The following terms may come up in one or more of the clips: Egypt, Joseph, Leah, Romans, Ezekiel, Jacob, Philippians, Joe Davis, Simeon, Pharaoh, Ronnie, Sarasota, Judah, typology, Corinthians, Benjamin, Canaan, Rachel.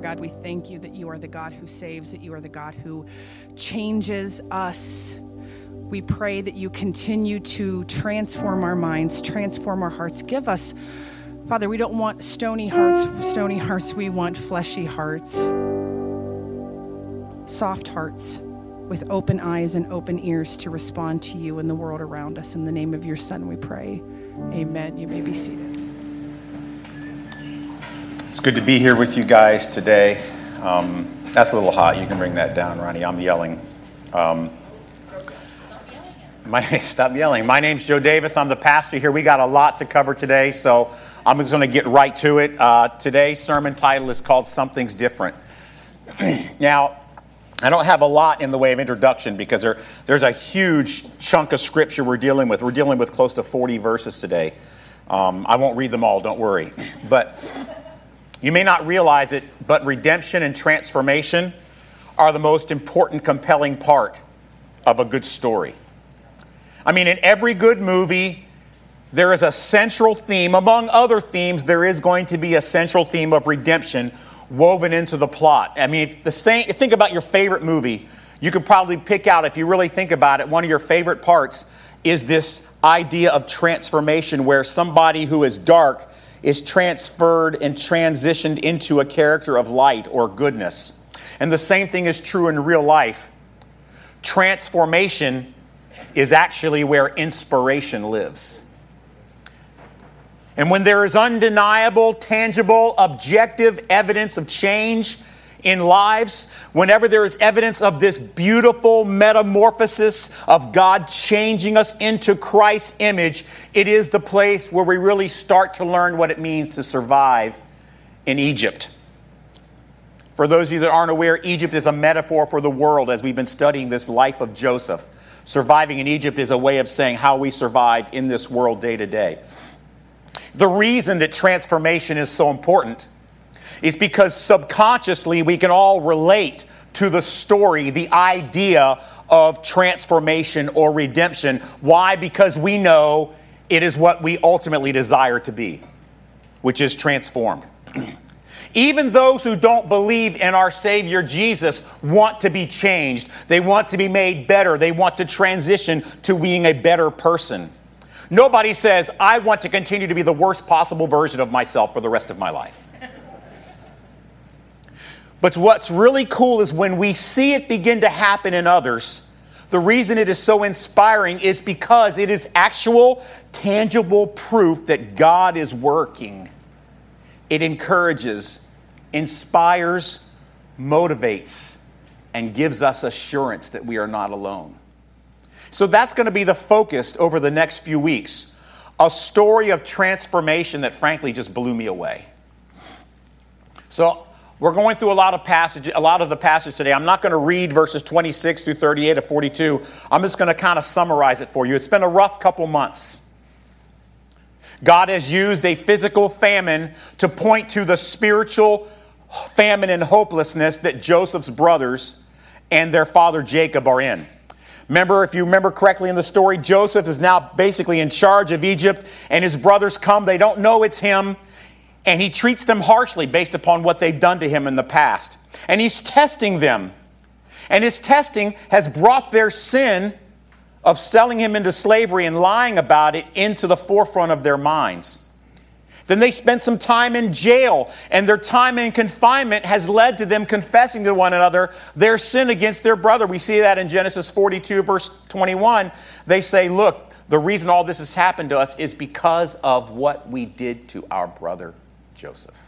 God, we thank you that you are the God who saves, that you are the God who changes us. We pray that you continue to transform our minds, transform our hearts. Give us, Father, we don't want stony hearts. We want fleshy hearts, soft hearts with open eyes and open ears to respond to you and the world around us. In the name of your Son, we pray. Amen. You may be seated. It's good to be here with you guys today. That's a little hot. You can bring that down, Ronnie. I'm yelling. Stop yelling. My name's Joe Davis. I'm the pastor here. We got a lot to cover today, so I'm just going to get right to it. Today's sermon title is called Something's Different. Now, I don't have a lot in the way of introduction because there's a huge chunk of scripture we're dealing with. We're dealing with close to 40 verses today. I won't read them all, don't worry. But you may not realize it, but redemption and transformation are the most important, compelling part of a good story. I mean, in every good movie, there is a central theme. Among other themes, there is going to be a central theme of redemption woven into the plot. I mean, think about your favorite movie. You could probably pick out, if you really think about it, one of your favorite parts is this idea of transformation where somebody who is dark is transferred and transitioned into a character of light or goodness. And the same thing is true in real life. Transformation is actually where inspiration lives. And when there is undeniable, tangible, objective evidence of change in lives, whenever there is evidence of this beautiful metamorphosis of God changing us into Christ's image, it is the place where we really start to learn what it means to survive in Egypt. For those of you that aren't aware, Egypt is a metaphor for the world as we've been studying this life of Joseph. Surviving in Egypt is a way of saying how we survive in this world day to day. The reason that transformation is so important is because subconsciously we can all relate to the story, the idea of transformation or redemption. Why? Because we know it is what we ultimately desire to be, which is transformed. Even those who don't believe in our Savior Jesus want to be changed. They want to be made better. They want to transition to being a better person. Nobody says, I want to continue to be the worst possible version of myself for the rest of my life. But what's really cool is when we see it begin to happen in others, the reason it is so inspiring is because it is actual, tangible proof that God is working. It encourages, inspires, motivates, and gives us assurance that we are not alone. So that's going to be the focus over the next few weeks. A story of transformation that frankly just blew me away. So we're going through a lot of the passage today. I'm not going to read verses 26 through 38 to 42. I'm just going to kind of summarize it for you. It's been a rough couple months. God has used a physical famine to point to the spiritual famine and hopelessness that Joseph's brothers and their father Jacob are in. Remember, if you remember correctly in the story, Joseph is now basically in charge of Egypt, and his brothers come. They don't know it's him. And he treats them harshly based upon what they've done to him in the past. And he's testing them. And his testing has brought their sin of selling him into slavery and lying about it into the forefront of their minds. Then they spent some time in jail, and their time in confinement has led to them confessing to one another their sin against their brother. We see that in Genesis 42, verse 21. They say, look, the reason all this has happened to us is because of what we did to our brother Joseph.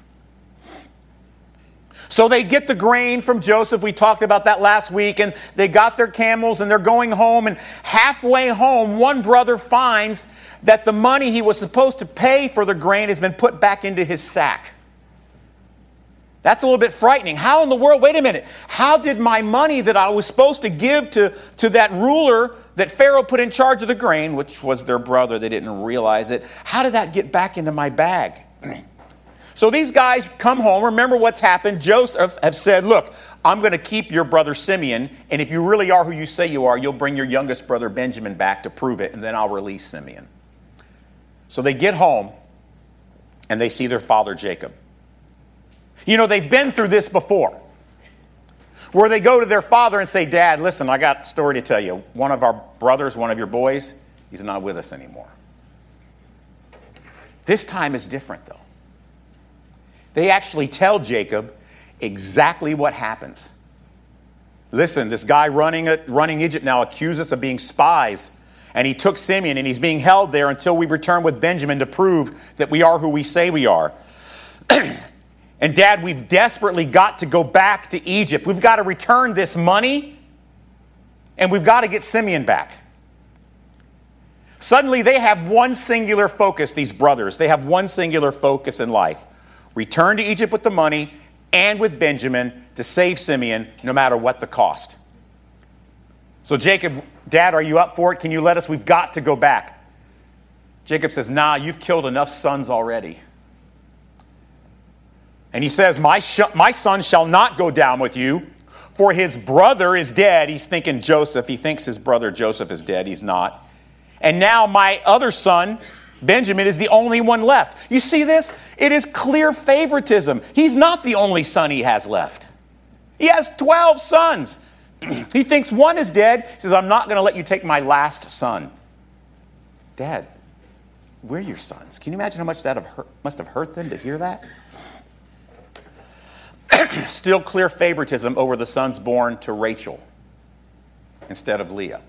So they get the grain from Joseph. We talked about that last week. And they got their camels and they're going home. And halfway home, one brother finds that the money he was supposed to pay for the grain has been put back into his sack. That's a little bit frightening. How in the world? Wait a minute. How did my money that I was supposed to give to that ruler that Pharaoh put in charge of the grain, which was their brother, they didn't realize it. How did that get back into my bag? So these guys come home, remember what's happened. Joseph have said, look, I'm going to keep your brother Simeon, and if you really are who you say you are, you'll bring your youngest brother Benjamin back to prove it, and then I'll release Simeon. So they get home, and they see their father Jacob. You know, they've been through this before, where they go to their father and say, Dad, listen, I got a story to tell you. One of our brothers, one of your boys, he's not with us anymore. This time is different, though. They actually tell Jacob exactly what happens. Listen, this guy running Egypt now accuses us of being spies, and he took Simeon, and he's being held there until we return with Benjamin to prove that we are who we say we are. And Dad, we've desperately got to go back to Egypt. We've got to return this money, and we've got to get Simeon back. Suddenly, they have one singular focus, these brothers. They have one singular focus in life. Return to Egypt with the money and with Benjamin to save Simeon, no matter what the cost. So Jacob, Dad, are you up for it? Can you let us? We've got to go back. Jacob says, nah, you've killed enough sons already. And he says, my son shall not go down with you, for his brother is dead. He's thinking Joseph. He thinks his brother Joseph is dead. He's not. And now my other son, Benjamin, is the only one left. You see this? It is clear favoritism. He's not the only son he has left. He has 12 sons. He thinks one is dead. He says, I'm not going to let you take my last son. Dad, we're your sons. Can you imagine how much that must have hurt them to hear that? Still clear favoritism over the sons born to Rachel instead of Leah.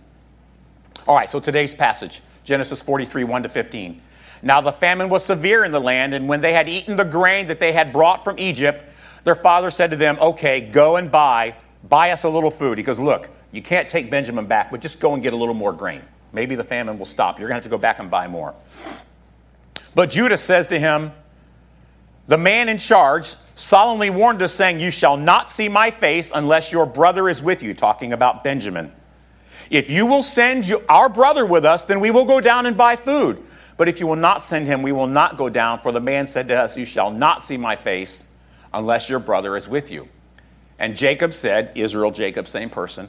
All right, so today's passage. Genesis 43, 1-15. Now the famine was severe in the land, and when they had eaten the grain that they had brought from Egypt, their father said to them, okay, go and buy us a little food. He goes, look, you can't take Benjamin back, but just go and get a little more grain. Maybe the famine will stop. You're going to have to go back and buy more. But Judah says to him, the man in charge solemnly warned us, saying, you shall not see my face unless your brother is with you, talking about Benjamin. If you will send our brother with us, then we will go down and buy food. But if you will not send him, we will not go down. For the man said to us, you shall not see my face unless your brother is with you. And Jacob said, Israel, Jacob, same person,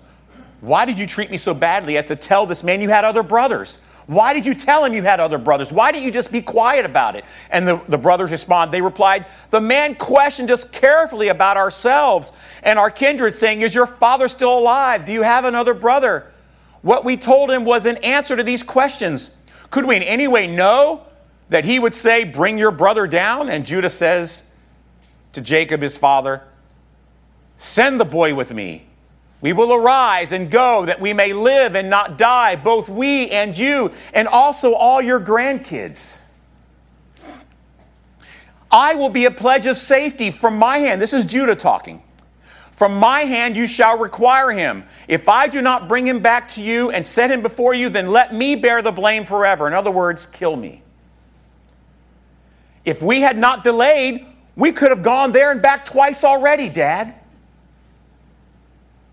why did you treat me so badly as to tell this man you had other brothers? Why did you tell him you had other brothers? Why didn't you just be quiet about it? And the brothers respond. They replied, the man questioned us carefully about ourselves and our kindred, saying, is your father still alive? Do you have another brother? What we told him was an answer to these questions. Could we in any way know that he would say, bring your brother down? And Judah says to Jacob, his father, send the boy with me. We will arise and go that we may live and not die, both we and you, and also all your grandkids. I will be a pledge of safety from my hand. This is Judah talking. From my hand you shall require him. If I do not bring him back to you and set him before you, then let me bear the blame forever. In other words, kill me. If we had not delayed, we could have gone there and back twice already, Dad.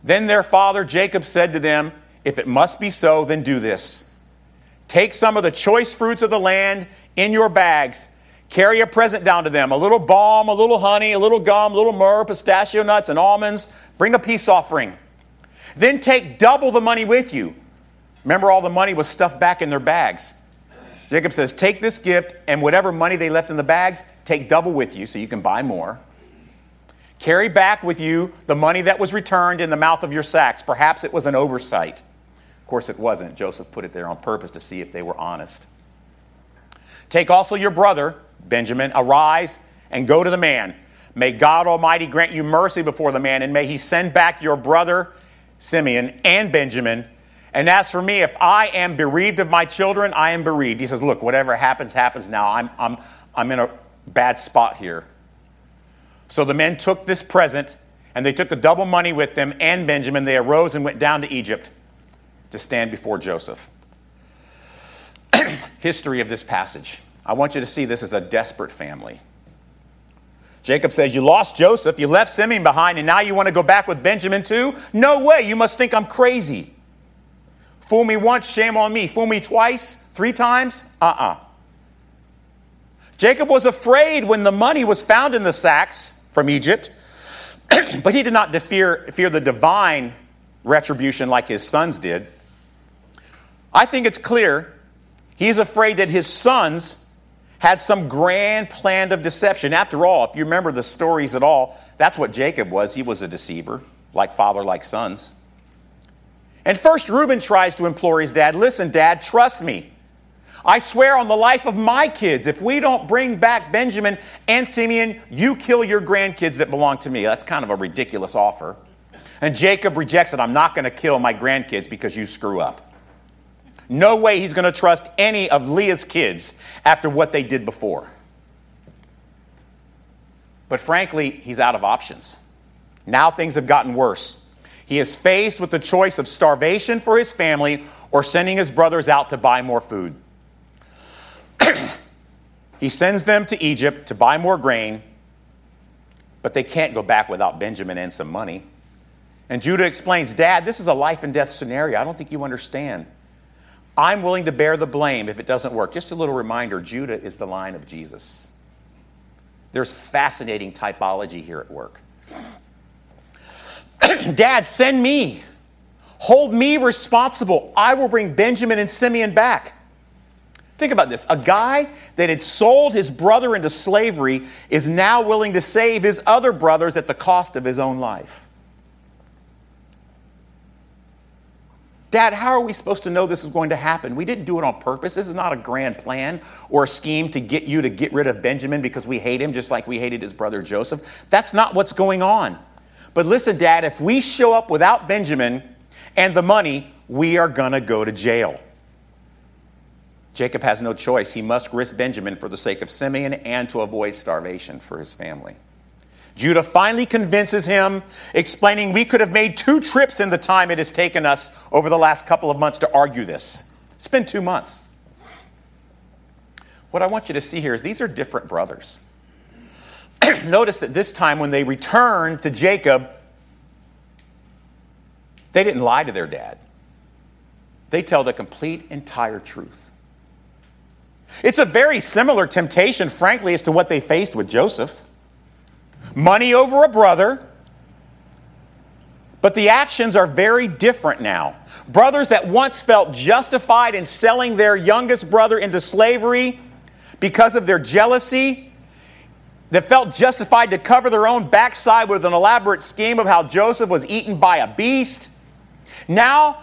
Then their father Jacob said to them, if it must be so, then do this. Take some of the choice fruits of the land in your bags. Carry a present down to them, a little balm, a little honey, a little gum, a little myrrh, pistachio nuts, and almonds. Bring a peace offering. Then take double the money with you. Remember, all the money was stuffed back in their bags. Jacob says, take this gift, and whatever money they left in the bags, take double with you so you can buy more. Carry back with you the money that was returned in the mouth of your sacks. Perhaps it was an oversight. Of course, it wasn't. Joseph put it there on purpose to see if they were honest. Take also your brother, Benjamin, arise and go to the man. May God Almighty grant you mercy before the man, and may he send back your brother, Simeon, and Benjamin. And as for me, if I am bereaved of my children, I am bereaved. He says, look, whatever happens, happens now. I'm in a bad spot here. So the men took this present, and they took the double money with them and Benjamin. They arose and went down to Egypt to stand before Joseph. History of this passage. I want you to see this as a desperate family. Jacob says, you lost Joseph, you left Simeon behind, and now you want to go back with Benjamin too? No way, you must think I'm crazy. Fool me once, shame on me. Fool me twice, three times? Jacob was afraid when the money was found in the sacks from Egypt, but he did not fear the divine retribution like his sons did. I think it's clear he's afraid that his sons had some grand plan of deception. After all, if you remember the stories at all, that's what Jacob was. He was a deceiver, like father, like sons. And first Reuben tries to implore his dad, listen, Dad, trust me. I swear on the life of my kids, if we don't bring back Benjamin and Simeon, you kill your grandkids that belong to me. That's kind of a ridiculous offer. And Jacob rejects it. I'm not going to kill my grandkids because you screw up. No way he's going to trust any of Leah's kids after what they did before. But frankly, he's out of options. Now things have gotten worse. He is faced with the choice of starvation for his family or sending his brothers out to buy more food. He sends them to Egypt to buy more grain, but they can't go back without Benjamin and some money. And Judah explains, Dad, this is a life and death scenario. I don't think you understand. I'm willing to bear the blame if it doesn't work. Just a little reminder, Judah is the line of Jesus. There's fascinating typology here at work. Dad, send me. Hold me responsible. I will bring Benjamin and Simeon back. Think about this. A guy that had sold his brother into slavery is now willing to save his other brothers at the cost of his own life. Dad, how are we supposed to know this is going to happen? We didn't do it on purpose. This is not a grand plan or a scheme to get you to get rid of Benjamin because we hate him just like we hated his brother Joseph. That's not what's going on. But listen, Dad, if we show up without Benjamin and the money, we are going to go to jail. Jacob has no choice. He must risk Benjamin for the sake of Simeon and to avoid starvation for his family. Judah finally convinces him, explaining, we could have made 2 trips in the time it has taken us over the last couple of months to argue this. It's been 2 months. What I want you to see here is these are different brothers. Notice that this time when they returned to Jacob, they didn't lie to their dad. They tell the complete, entire truth. It's a very similar temptation, frankly, as to what they faced with Joseph. Money over a brother. But the actions are very different now. Brothers that once felt justified in selling their youngest brother into slavery because of their jealousy, that felt justified to cover their own backside with an elaborate scheme of how Joseph was eaten by a beast. Now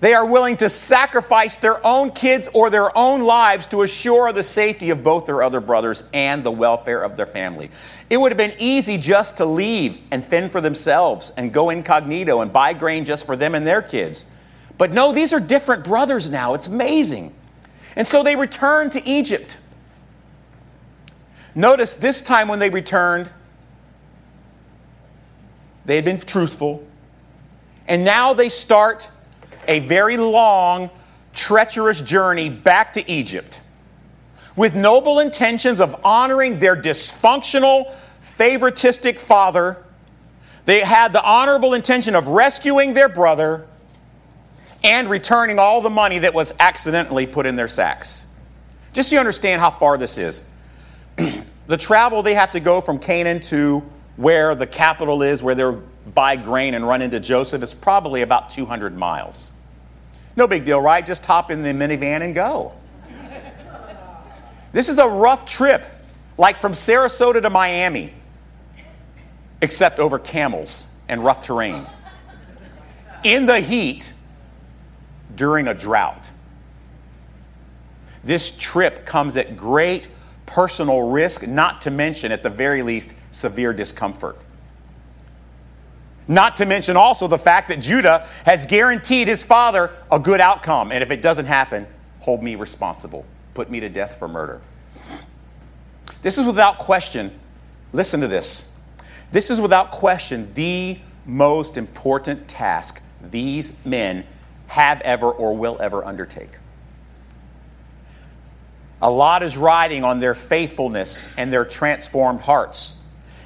they are willing to sacrifice their own kids or their own lives to assure the safety of both their other brothers and the welfare of their family. It would have been easy just to leave and fend for themselves and go incognito and buy grain just for them and their kids. But no, these are different brothers now. It's amazing. And so they returned to Egypt. Notice this time when they returned, they had been truthful. And now they start a very long, treacherous journey back to Egypt with noble intentions of honoring their dysfunctional, favoritistic father. They had the honorable intention of rescuing their brother and returning all the money that was accidentally put in their sacks. Just so you understand how far this is. The travel they have to go from Canaan to where the capital is, where they're buy grain and run into Joseph, is probably about 200 miles. No big deal, right? Just hop in the minivan and go. This is a rough trip, like from Sarasota to Miami, except over camels and rough terrain. In the heat, during a drought. This trip comes at great personal risk, not to mention, at the very least, severe discomfort. Not to mention also the fact that Judah has guaranteed his father a good outcome. And if it doesn't happen, hold me responsible. Put me to death for murder. This is without question. Listen to this. This is without question the most important task these men have ever or will ever undertake. A lot is riding on their faithfulness and their transformed hearts.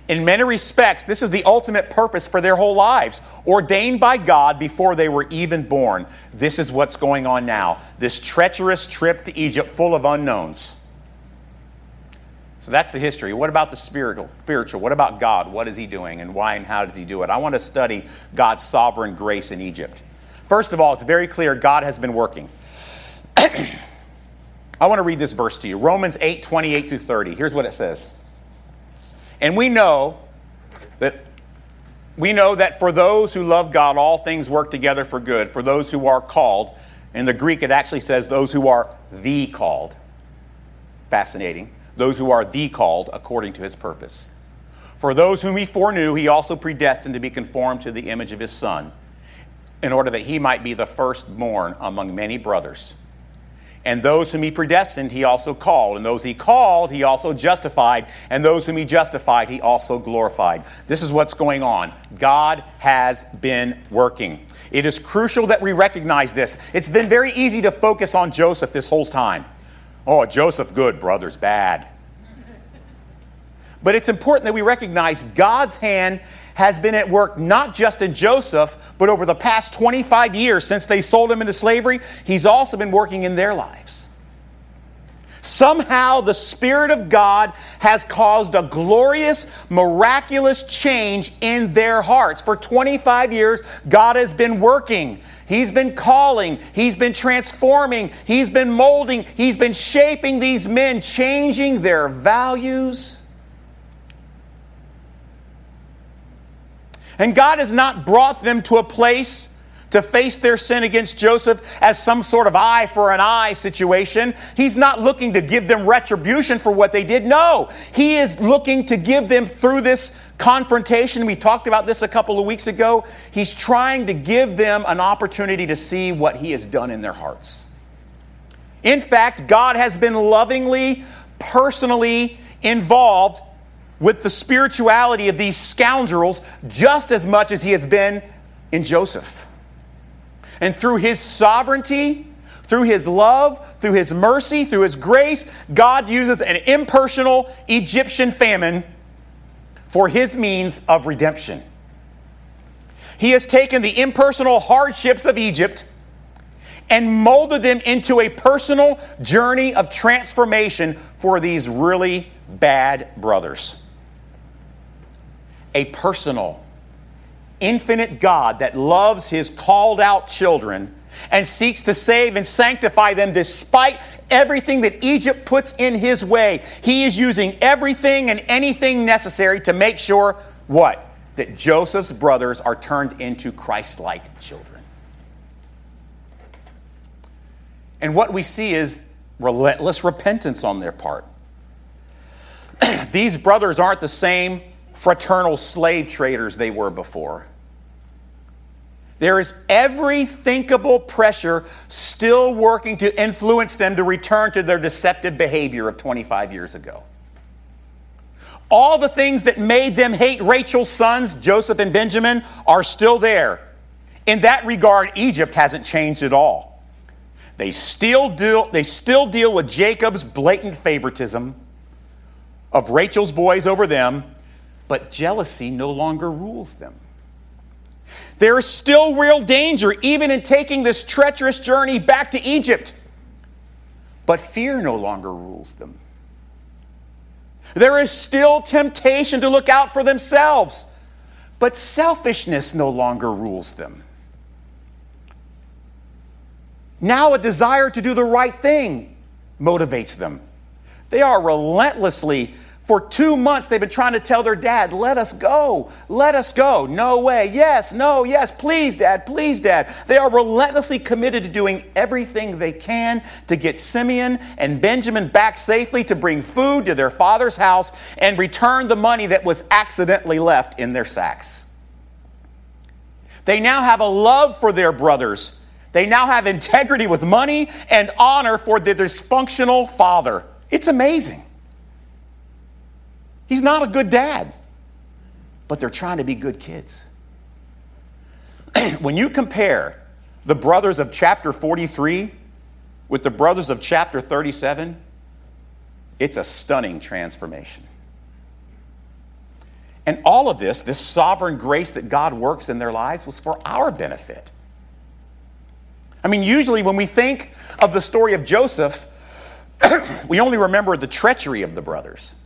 In many respects, this is the ultimate purpose for their whole lives, ordained by God before they were even born. This is what's going on now. This treacherous trip to Egypt full of unknowns. So that's the history. What about the spiritual? What about God? What is he doing and why and how does he do it? I want to study God's sovereign grace in Egypt. First of all, it's very clear God has been working. I want to read this verse to you. Romans 8, 28 through 30. Here's what it says. And we know that for those who love God, all things work together for good. For those who are called. In the Greek, it actually says those who are the called. Fascinating. Those who are the called according to his purpose. For those whom he foreknew, he also predestined to be conformed to the image of his Son, in order that he might be the firstborn among many brothers. And those whom he predestined, he also called. And those he called, he also justified. And those whom he justified, he also glorified. This is what's going on. God has been working. It is crucial that we recognize this. It's been very easy to focus on Joseph this whole time. Oh, Joseph good, brothers bad. But it's important that we recognize God's hand has been at work not just in Joseph, but over the past 25 years since they sold him into slavery, he's also been working in their lives. Somehow the Spirit of God has caused a glorious, miraculous change in their hearts. For 25 years, God has been working. He's been calling. He's been transforming. He's been molding. He's been shaping these men, changing their values. And God has not brought them to a place to face their sin against Joseph as some sort of eye for an eye situation. He's not looking to give them retribution for what they did. No, he is looking to give them through this confrontation. We talked about this a couple of weeks ago. He's trying to give them an opportunity to see what he has done in their hearts. In fact, God has been lovingly, personally involved with the spirituality of these scoundrels just as much as he has been in Joseph. And through his sovereignty, through his love, through his mercy, through his grace, God uses an impersonal Egyptian famine for his means of redemption. He has taken the impersonal hardships of Egypt and molded them into a personal journey of transformation for these really bad brothers. A personal, infinite God that loves his called out children and seeks to save and sanctify them despite everything that Egypt puts in his way. He is using everything and anything necessary to make sure what? That Joseph's brothers are turned into Christ-like children. And what we see is relentless repentance on their part. These brothers aren't the same fraternal slave traders they were before. There is every thinkable pressure still working to influence them to return to their deceptive behavior of 25 years ago. All the things that made them hate Rachel's sons, Joseph and Benjamin, are still there. In that regard, Egypt hasn't changed at all. They still deal with Jacob's blatant favoritism of Rachel's boys over them, but jealousy no longer rules them. There is still real danger, even in taking this treacherous journey back to Egypt, but fear no longer rules them. There is still temptation to look out for themselves, but selfishness no longer rules them. Now a desire to do the right thing motivates them. They are relentlessly, for 2 months, they've been trying to tell their dad, let us go, let us go. No way. Yes, no, yes. Please, Dad, please, Dad. They are relentlessly committed to doing everything they can to get Simeon and Benjamin back safely, to bring food to their father's house and return the money that was accidentally left in their sacks. They now have a love for their brothers. They now have integrity with money and honor for their dysfunctional father. It's amazing. He's not a good dad, but they're trying to be good kids. When you compare the brothers of chapter 43 with the brothers of chapter 37, it's a stunning transformation. And all of this sovereign grace that God works in their lives was for our benefit. I mean, usually when we think of the story of Joseph, we only remember the treachery of the brothers.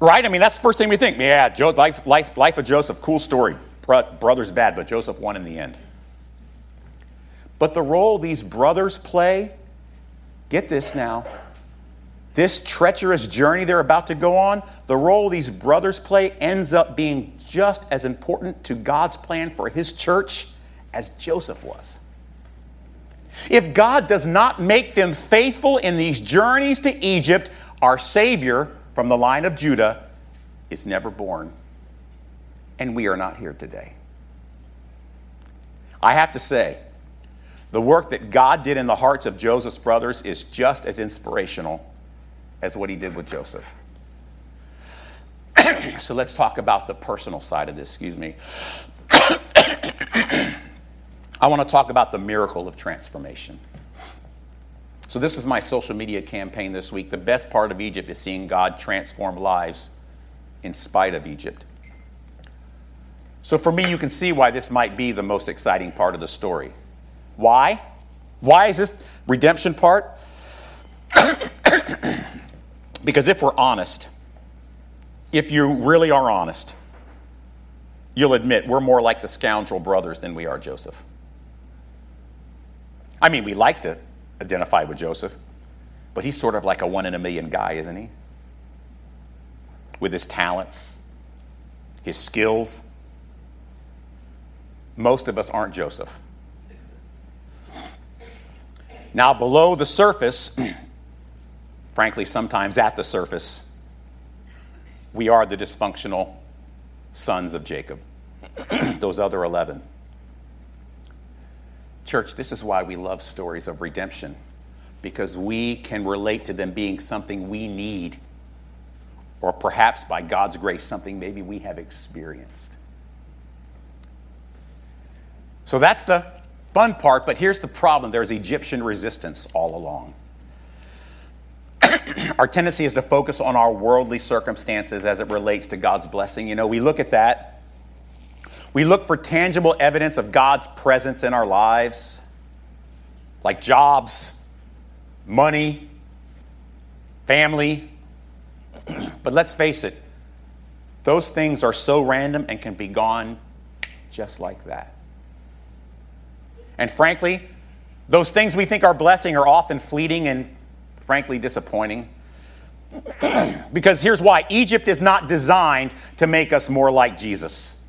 Right? I mean, that's the first thing we think. Yeah, life of Joseph, cool story. Brothers bad, but Joseph won in the end. But the role these brothers play Get this now. This treacherous journey they're about to go on, the role these brothers play ends up being just as important to God's plan for his church as Joseph was. If God does not make them faithful in these journeys to Egypt, our Savior from the line of Judah is never born. And we are not here today. I have to say, the work that God did in the hearts of Joseph's brothers is just as inspirational as what he did with Joseph. So let's talk about the personal side of this, I want to talk about the miracle of transformation. So this is my social media campaign this week. The best part of Egypt is seeing God transform lives in spite of Egypt. So for me, you can see why this might be the most exciting part of the story. Why? Why is this redemption part? Because if we're honest, if you really are honest, you'll admit we're more like the scoundrel brothers than we are Joseph. I mean, we like to identify with Joseph, but he's sort of like a one in a million guy, isn't he? With his talents, his skills. Most of us aren't Joseph. Now, below the surface, frankly, sometimes at the surface, we are the dysfunctional sons of Jacob, those other 11. Church, this is why we love stories of redemption, because we can relate to them being something we need, or perhaps by God's grace, something maybe we have experienced. So that's the fun part, but here's the problem. There's Egyptian resistance all along. Our tendency is to focus on our worldly circumstances as it relates to God's blessing. You know, we look at that. We look for tangible evidence of God's presence in our lives, like jobs, money, family. But let's face it, those things are so random and can be gone just like that. And frankly, those things we think are blessing are often fleeting and frankly disappointing. Because here's why. Egypt is not designed to make us more like Jesus.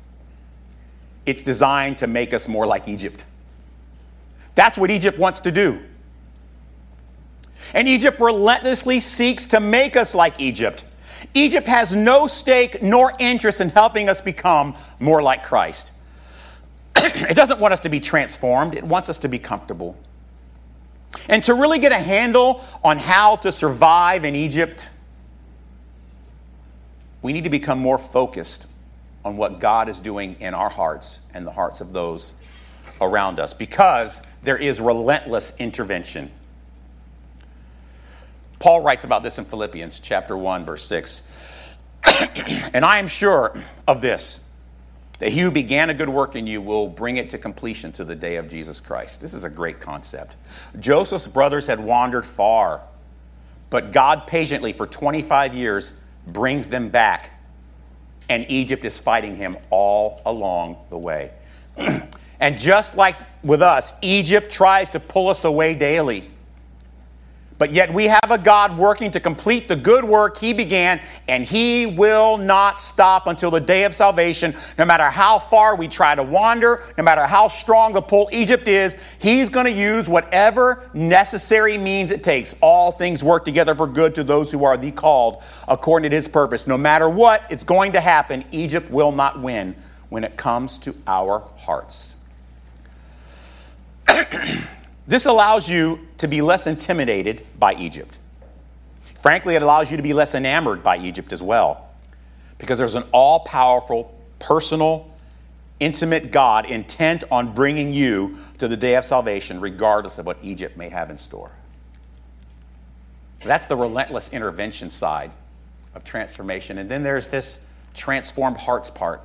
It's designed to make us more like Egypt. That's what Egypt wants to do. And Egypt relentlessly seeks to make us like Egypt. Egypt has no stake nor interest in helping us become more like Christ. It doesn't want us to be transformed. It wants us to be comfortable. And to really get a handle on how to survive in Egypt, we need to become more focused on what God is doing in our hearts and the hearts of those around us, because there is relentless intervention. Paul writes about this in Philippians chapter 1, verse 6. And I am sure of this, that he who began a good work in you will bring it to completion to the day of Jesus Christ. This is a great concept. Joseph's brothers had wandered far, but God patiently for 25 years brings them back, and Egypt is fighting him all along the way. And just like with us, Egypt tries to pull us away daily. But yet we have a God working to complete the good work he began, and he will not stop until the day of salvation. No matter how far we try to wander, no matter how strong the pull Egypt is, he's going to use whatever necessary means it takes. All things work together for good to those who are the called according to his purpose. No matter what, it's going to happen. Egypt will not win when it comes to our hearts. This allows you to be less intimidated by Egypt. Frankly, it allows you to be less enamored by Egypt as well, because there's an all-powerful, personal, intimate God intent on bringing you to the day of salvation, regardless of what Egypt may have in store. So that's the relentless intervention side of transformation. And then there's this transformed hearts part.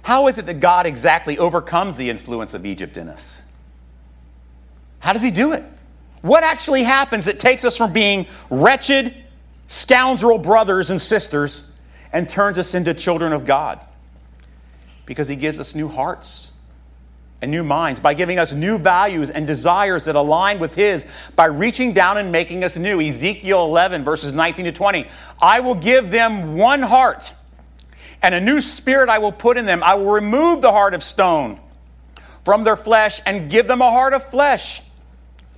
How is it that God exactly overcomes the influence of Egypt in us? How does he do it? What actually happens that takes us from being wretched, scoundrel brothers and sisters and turns us into children of God? Because he gives us new hearts, and new minds, by giving us new values and desires that align with his, by reaching down and making us new. Ezekiel 11, verses 19 to 20. I will give them one heart, and a new spirit I will put in them. I will remove the heart of stone from their flesh and give them a heart of flesh.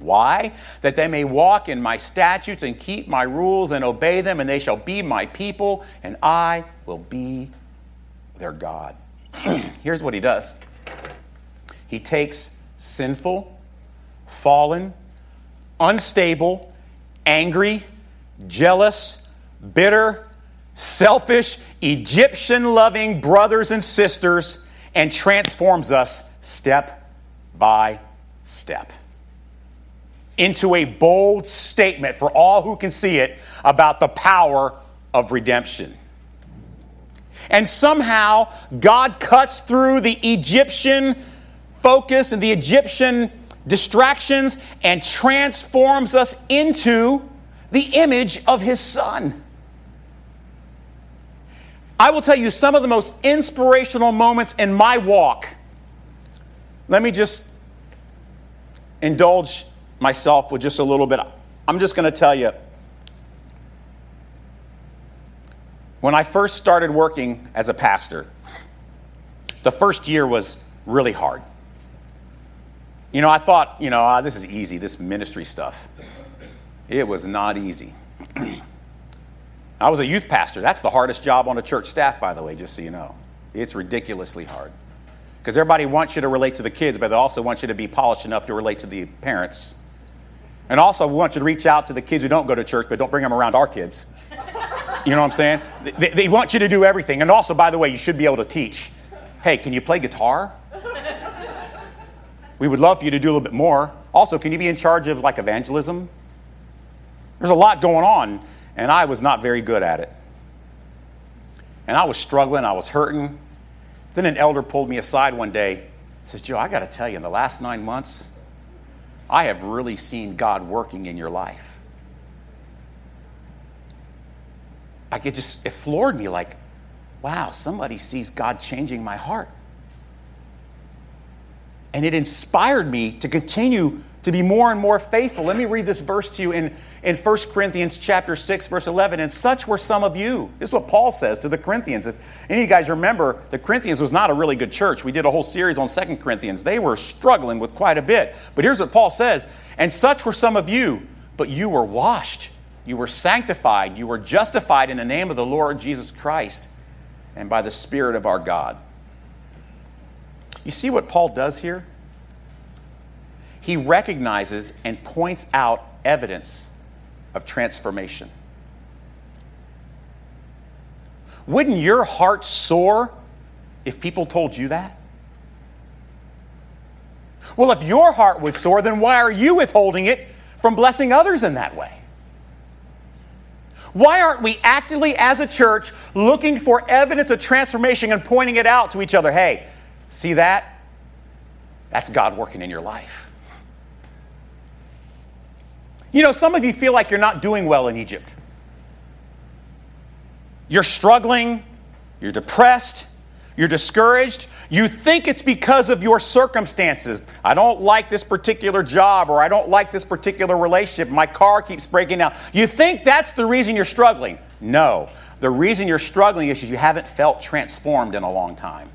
Why? That they may walk in my statutes and keep my rules and obey them, and they shall be my people, and I will be their God. Here's what he does. He takes sinful, fallen, unstable, angry, jealous, bitter, selfish, Egyptian-loving brothers and sisters and transforms us step by step into a bold statement for all who can see it about the power of redemption. And somehow God cuts through the Egyptian focus and the Egyptian distractions and transforms us into the image of his son. I will tell you some of the most inspirational moments in my walk. Let me just indulge myself with just a little bit. I'm just going to tell you, when I first started working as a pastor, the first year was really hard. You know, I thought, this is easy, this ministry stuff. It was not easy. I was a youth pastor. That's the hardest job on a church staff, by the way, just so you know. It's ridiculously hard. Because everybody wants you to relate to the kids, but they also want you to be polished enough to relate to the parents. And also, we want you to reach out to the kids who don't go to church, but don't bring them around our kids. You know what I'm saying? They want you to do everything. And also, by the way, you should be able to teach. Hey, can you play guitar? We would love for you to do a little bit more. Also, can you be in charge of like evangelism? There's a lot going on, and I was not very good at it. And I was struggling. I was hurting. Then an elder pulled me aside one day and says, Joe, I got to tell you, in the last 9 months, I have really seen God working in your life. It floored me like, wow, somebody sees God changing my heart. And it inspired me to continue to be more and more faithful. Let me read this verse to you in 1 Corinthians chapter 6, verse 11. And such were some of you. This is what Paul says to the Corinthians. If any of you guys remember, the Corinthians was not a really good church. We did a whole series on 2 Corinthians. They were struggling with quite a bit. But here's what Paul says. And such were some of you, but you were washed. You were sanctified. You were justified in the name of the Lord Jesus Christ and by the Spirit of our God. You see what Paul does here? He recognizes and points out evidence of transformation. Wouldn't your heart soar if people told you that? Well, if your heart would soar, then why are you withholding it from blessing others in that way? Why aren't we actively as a church looking for evidence of transformation and pointing it out to each other? Hey, see that? That's God working in your life. You know, some of you feel like you're not doing well in Egypt. You're struggling. You're depressed. You're discouraged. You think it's because of your circumstances. I don't like this particular job, or I don't like this particular relationship. My car keeps breaking down. You think that's the reason you're struggling. No. The reason you're struggling is you haven't felt transformed in a long time.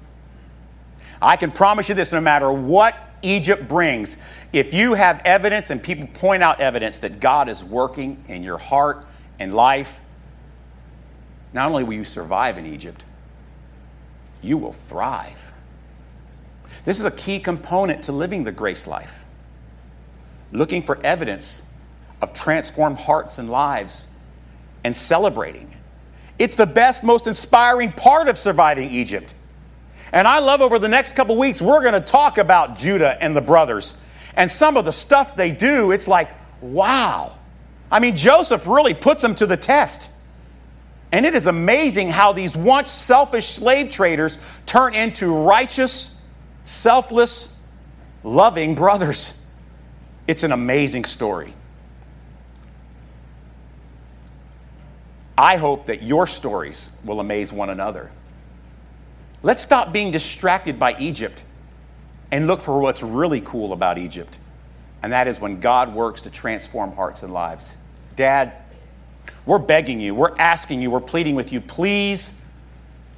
I can promise you this, no matter what Egypt brings, if you have evidence and people point out evidence that God is working in your heart and life, not only will you survive in Egypt, you will thrive. This is a key component to living the grace life. Looking for evidence of transformed hearts and lives and celebrating. It's the best, most inspiring part of surviving Egypt. And I love, over the next couple weeks, we're going to talk about Judah and the brothers. And some of the stuff they do, it's like, wow. I mean, Joseph really puts them to the test. And it is amazing how these once selfish slave traders turn into righteous, selfless, loving brothers. It's an amazing story. I hope that your stories will amaze one another. Let's stop being distracted by Egypt And look for what's really cool about Egypt. And that is when God works to transform hearts and lives. Dad, we're begging you, we're asking you, we're pleading with you, please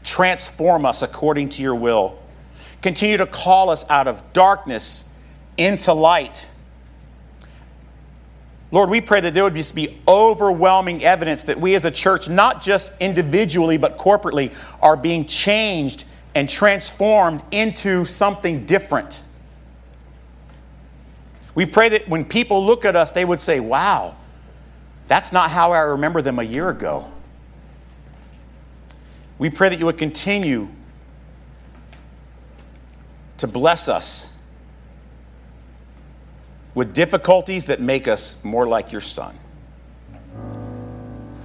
transform us according to your will. Continue to call us out of darkness into light. Lord, we pray that there would just be overwhelming evidence that we as a church, not just individually, but corporately, are being changed and transformed into something different. We pray that when people look at us, they would say, wow, that's not how I remember them a year ago. We pray that you would continue to bless us with difficulties that make us more like your Son.